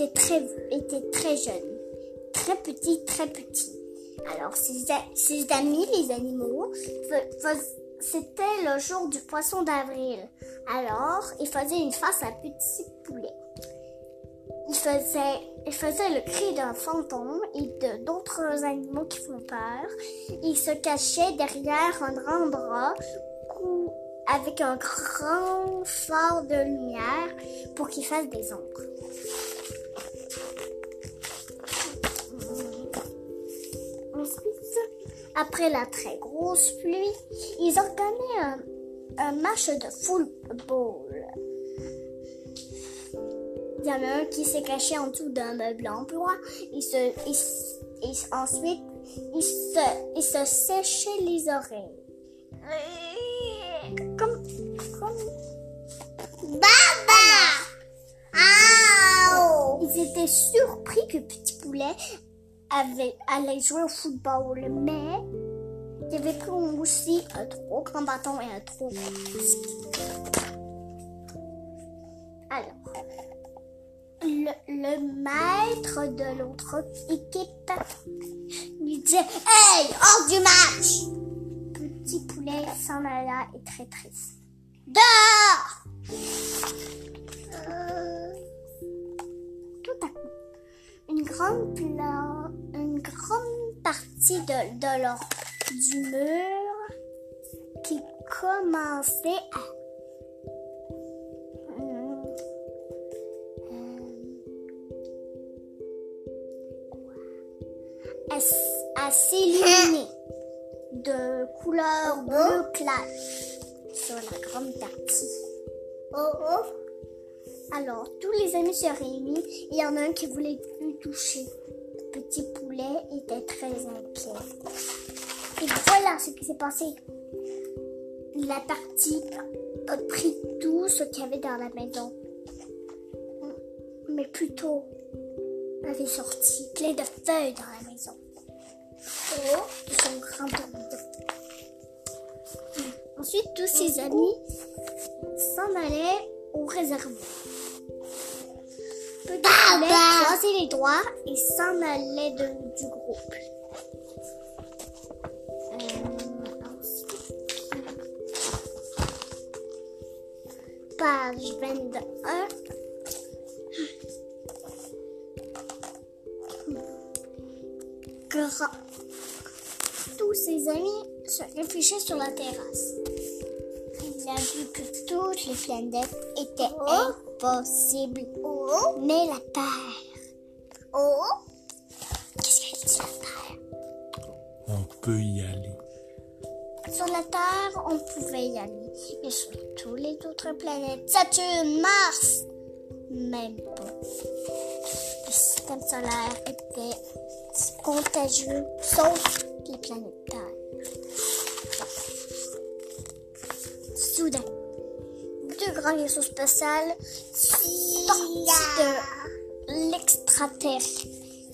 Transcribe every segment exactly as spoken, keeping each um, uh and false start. était très, était très jeune, très petit, très petit. Alors, ses, ses amis, les animaux, fe, fe, c'était le jour du poisson d'avril. Alors, il faisait une face à petit poulet. Il faisait, il faisait le cri d'un fantôme et de, d'autres animaux qui font peur. Il se cachait derrière un grand bras cou, avec un grand phare de lumière pour qu'il fasse des ombres. Ensuite, après la très grosse pluie, ils organisaient un, un match de football. Il y en a un qui s'est caché en dessous d'un meuble en bois. Il se, il, il, ensuite, il se, il se séchait les oreilles. Comme, comme... Baba! Ils étaient surpris que Petit Poulet avait, allait jouer au football, mais il avait pris aussi un trop grand bâton et un trop grand disque. Alors... Le, le maître de l'autre équipe lui dit « Hey, hors du match !» Petit Poulet s'en alla et très triste. « Dehors !» euh... Tout à coup, une grande, pla... une grande partie de, de leur... du mur qui commençait à à s'illuminer de couleur bleu clair sur la grande partie. Oh oh! Alors, tous les amis se réunissent et il y en a un qui voulait plus toucher. Le Petit Poulet était très inquiet. Et voilà ce qui s'est passé. La partie a pris tout ce qu'il y avait dans la maison. Mais plutôt, avait sorti plein de feuilles dans la maison. Oh, de son grand tourneau. Ensuite, tous ses amis s'en allaient au réservoir. Petit Poulet croisait les doigts et s'en allait de, du groupe. Euh, page vingt-deux. Tous ses amis se réfugiaient sur la terrasse. Il a vu que toutes les planètes étaient oh. impossibles. Oh. Mais la Terre. Oh. Qu'est-ce qu'elle dit, la Terre? On peut y aller. Sur la Terre, on pouvait y aller. Et sur toutes les autres planètes, Saturne, Mars, même pas. Le système solaire était contagieux, sauf les planètes Terre. Soudain, deux grands vaisseaux spatiaux sortis de l'extraterrestre,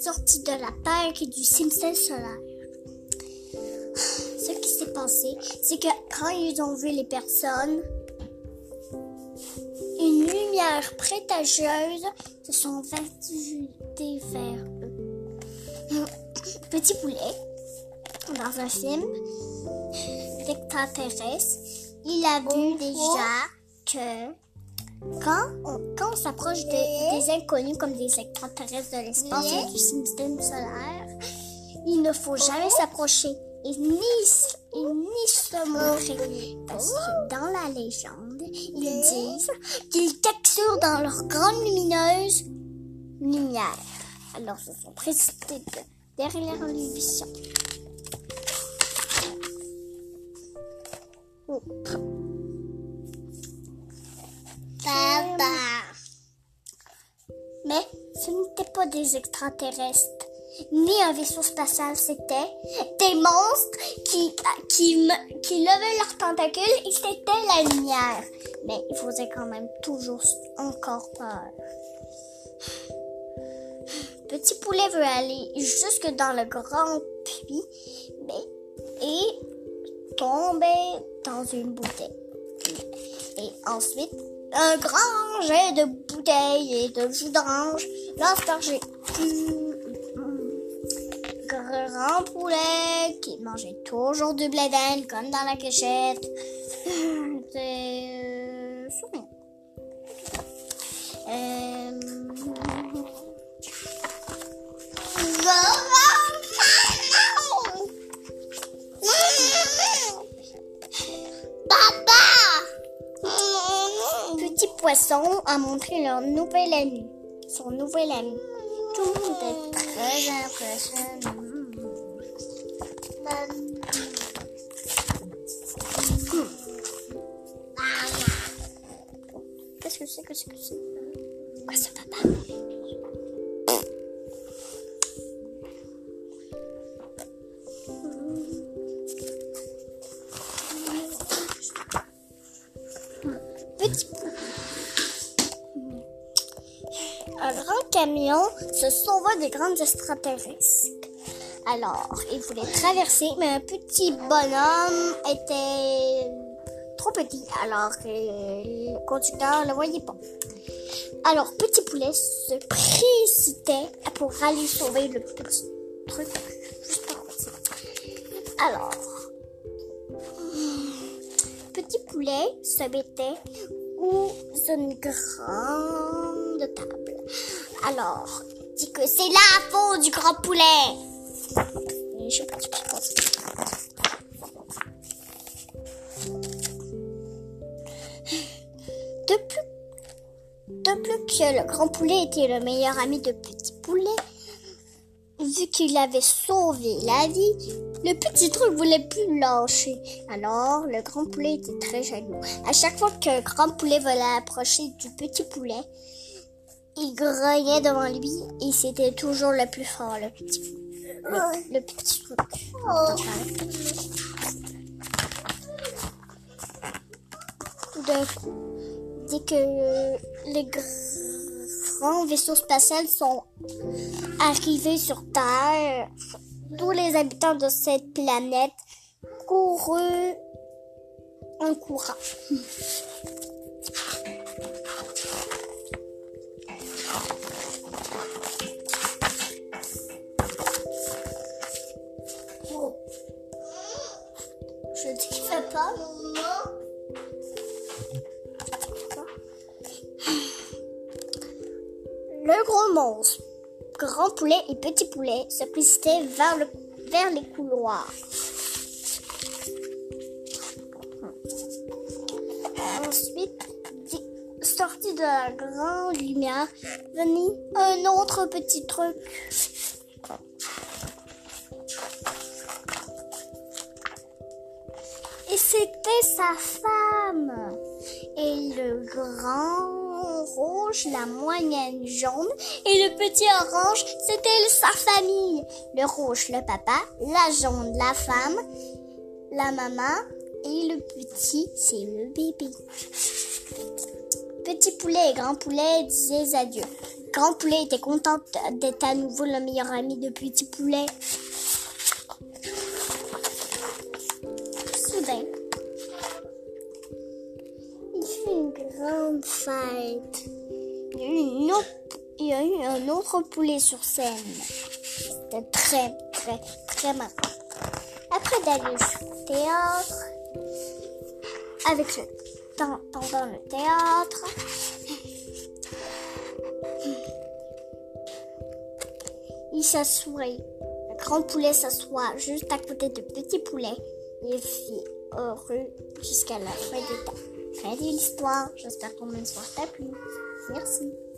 sortis de la Terre et du système solaire. Ce qui s'est passé, c'est que quand ils ont vu les personnes, une lumière prétagieuse se sont vaguetées vers eux. Petit Poulet, dans un film d'extraterrestre, il a vu déjà que quand on, quand on s'approche de, des inconnus comme des extraterrestres de l'espace et du système solaire, il ne faut jamais s'approcher et ni, et ni se montrer. Parce que dans la légende, ils disent qu'ils capturent dans leur grande lumineuse lumière. Alors, se sont précipités derrière l'illusion. Oh. Papa. Mais ce n'était pas des extraterrestres. Ni un vaisseau spatial, c'était des monstres qui, qui, me, qui levaient leurs tentacules et c'était la lumière. Mais il faisait quand même toujours encore peur. Petit Poulet veut aller jusque dans le grand puits mais, et tomber dans une bouteille. Et ensuite, un grand jet de bouteilles et de jus d'orange L'instant, j'ai eu grand poulet qui mangeait toujours du blé d'Inde comme dans la cachette. C'est sourd. Poissons a montré leur nouvel ami, son nouvel ami. Tout le monde est très impressionné. Qu'est-ce que c'est, qu'est-ce que c'est? Quoi ce papa? Un grand camion se sauva des grandes extraterrestres. Alors, il voulait traverser, mais un petit bonhomme était trop petit. Alors, le conducteur ne le voyait pas. Alors, Petit Poulet se précipitait pour aller sauver le petit truc juste par contre. Alors, Petit Poulet se mettait où une grande table. Alors, il dit que c'est la faute du grand poulet. Je sais pas, je pense. Depuis, depuis que le grand poulet était le meilleur ami de Petit Poulet, vu qu'il avait sauvé la vie, le petit truc voulait plus lâcher. Alors, le grand poulet était très jaloux. À chaque fois que le grand poulet voulait approcher du petit poulet, il grognait devant lui et c'était toujours le plus fort, le petit, le, le petit truc. De, dès que le, les grands vaisseaux spatiaux sont arrivés sur Terre, tous les habitants de cette planète courent en courant. Je dis qu'il fait pas, maman. Le gros monstre, grand poulet et petit poulet se précipitaient vers, le, vers les couloirs. Ensuite, sorti de la grande lumière, venait un autre petit truc. Et c'était sa femme. Et le grand rouge, la moyenne jaune et le petit orange, c'était sa famille. Le rouge, le papa, la jaune, la femme, la maman et le petit, c'est le bébé. Petit poulet et grand poulet disaient adieu. Grand poulet était content d'être à nouveau le meilleur ami de petit poulet. Grande fête. Il y a eu, une autre, il y a eu un autre poulet sur scène. C'était très, très, très marrant. Après d'aller au théâtre, avec le temps pendant le théâtre, il s'assoit. Le grand poulet s'assoit juste à côté du petit poulet. Il fit heureux jusqu'à la fin des temps. Fin de l'histoire. J'espère qu'on me soir t'a plu. Merci.